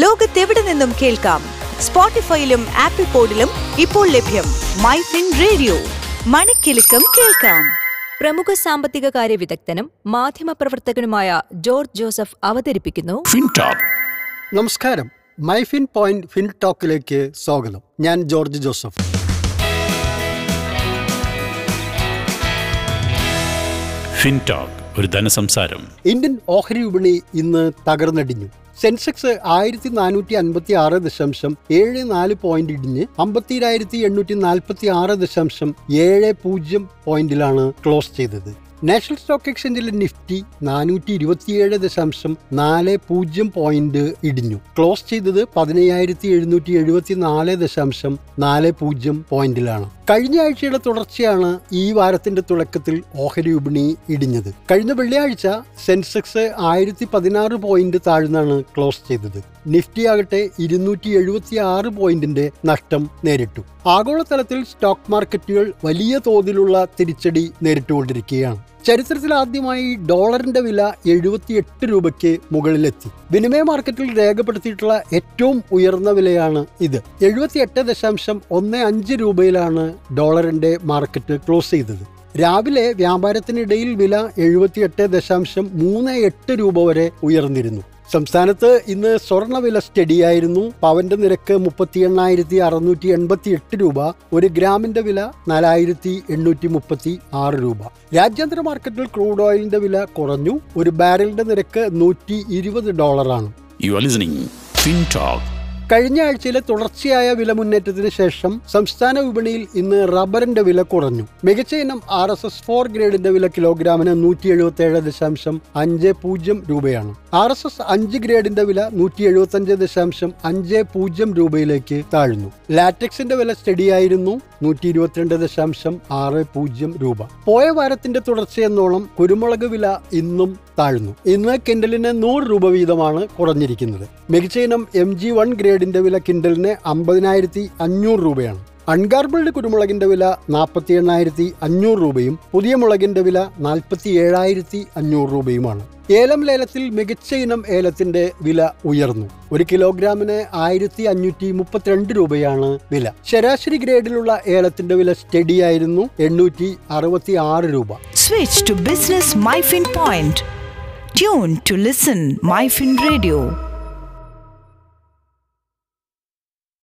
ലോകത്തെവിടെ നിന്നും കേൾക്കാം. സ്പോട്ടിഫൈയിലും ആപ്പിൾ പോഡിലും ഇപ്പോൾ ലഭ്യം. മൈഫിൻ റേഡിയോ, മണിക്കെലക്കം കേൾക്കാം. പ്രമുഖ സാമ്പത്തിക കാര്യ വിദഗ്ധനും മാധ്യമപ്രവർത്തകനുമായ ജോർജ് ജോസഫ് അവതരിപ്പിക്കുന്നു ഫിൻടോക്ക്. നമസ്കാരം, മൈഫിൻ പോയിന്റ് ഫിൻടോക്കിലേക്ക് സ്വാഗതം. ഞാൻ ജോർജ് ജോസഫ്. ഫിൻടോക്ക്, ഒരു ധനസംസാരം. ഇന്ത്യൻ ഓഹരി വിപണി ഇന്ന് തകർന്നടിഞ്ഞു. സെൻസെക്സ് 1456.74 പോയിന്റ് ഇടിഞ്ഞ് 52846.70 പോയിന്റിലാണ് ക്ലോസ് ചെയ്തത്. നാഷണൽ സ്റ്റോക്ക് എക്സ്ചേഞ്ചിലെ നിഫ്റ്റി 427.40 പോയിന്റ് ഇടിഞ്ഞു, ക്ലോസ് ചെയ്തത് 15774.40 പോയിന്റിലാണ്. കഴിഞ്ഞ ആഴ്ചയുടെ തുടർച്ചയാണ് ഈ വാരത്തിന്റെ തുടക്കത്തിൽ ഓഹരി വിപണി ഇടിഞ്ഞത്. കഴിഞ്ഞ വെള്ളിയാഴ്ച സെൻസെക്സ് 1016 പോയിന്റ് താഴ്ന്നാണ് ക്ലോസ് ചെയ്തത്. നിഫ്റ്റി ആകട്ടെ 276 പോയിന്റിന്റെ നഷ്ടം നേരിട്ടു. ആഗോളതലത്തിൽ സ്റ്റോക്ക് മാർക്കറ്റുകൾ വലിയ തോതിലുള്ള തിരിച്ചടി നേരിട്ടുകൊണ്ടിരിക്കുകയാണ്. ചരിത്രത്തിലാദ്യമായി ഡോളറിന്റെ വില 78 രൂപയ്ക്ക് മുകളിലെത്തി. വിനിമയ മാർക്കറ്റിൽ രേഖപ്പെടുത്തിയിട്ടുള്ള ഏറ്റവും ഉയർന്ന വിലയാണ് ഇത്. 78.15 രൂപയിലാണ് ഡോളറിന്റെ മാർക്കറ്റ് ക്ലോസ് ചെയ്തത്. രാവിലെ വ്യാപാരത്തിനിടയിൽ വില 78.38 രൂപ വരെ ഉയർന്നിരുന്നു. സംസ്ഥാനത്ത് ഇന്ന് സ്വർണ്ണവില സ്റ്റഡിയായിരുന്നു. പവന്റെ നിരക്ക് 38,688 രൂപ, ഒരു ഗ്രാമിന്റെ വില 4,836 രൂപ. രാജ്യാന്തര മാർക്കറ്റിൽ ക്രൂഡ് ഓയിലിന്റെ വില കുറഞ്ഞു. ഒരു ബാരലിന്റെ നിരക്ക് $120. കഴിഞ്ഞ ആഴ്ചയിലെ തുടർച്ചയായ വില മുന്നേറ്റത്തിന് ശേഷം സംസ്ഥാന വിപണിയിൽ ഇന്ന് റബ്ബറിന്റെ വില കുറഞ്ഞു. മികച്ച ഇനം RSS 4 ഗ്രേഡിന്റെ വില കിലോഗ്രാമിന് 177.50 രൂപയാണ്. RSS 5 ഗ്രേഡിന്റെ വില 175.50 രൂപയിലേക്ക് താഴ്ന്നു. ലാറ്റക്സിന്റെ വില സ്റ്റഡിയായിരുന്നു, 122.60 രൂപ. പോയ വാരത്തിന്റെ തുടർച്ചയെന്നോണം കുരുമുളക് വില ഇന്നും താഴ്ന്നു. ഇന്ന് കിൻഡലിന് 100 രൂപ വീതമാണ് കുറഞ്ഞിരിക്കുന്നത്. മികച്ച ഇനം MG 1 ഗ്രേഡിന്റെ വില കിൻഡലിന് 50,500 രൂപയാണ്. അൺഗാർബിൾഡ് കുരുമുളകിന്റെ വില 48,500 രൂപയും പുതിയ മുളകിന്റെ വില 47,500 രൂപയുമാണ്. ഏലം ലേലത്തിൽ മികച്ച ഇനം ഏലത്തിന്റെ വില ഉയർന്നു. ഒരു കിലോഗ്രാമിന് 1,532 രൂപയാണ് വില. ശരാശരി ഗ്രേഡിലുള്ള ഏലത്തിന്റെ വില സ്റ്റഡിയായിരുന്നു, 866 രൂപ. Switch to business Myfin Point. Tune to listen Myfin Radio.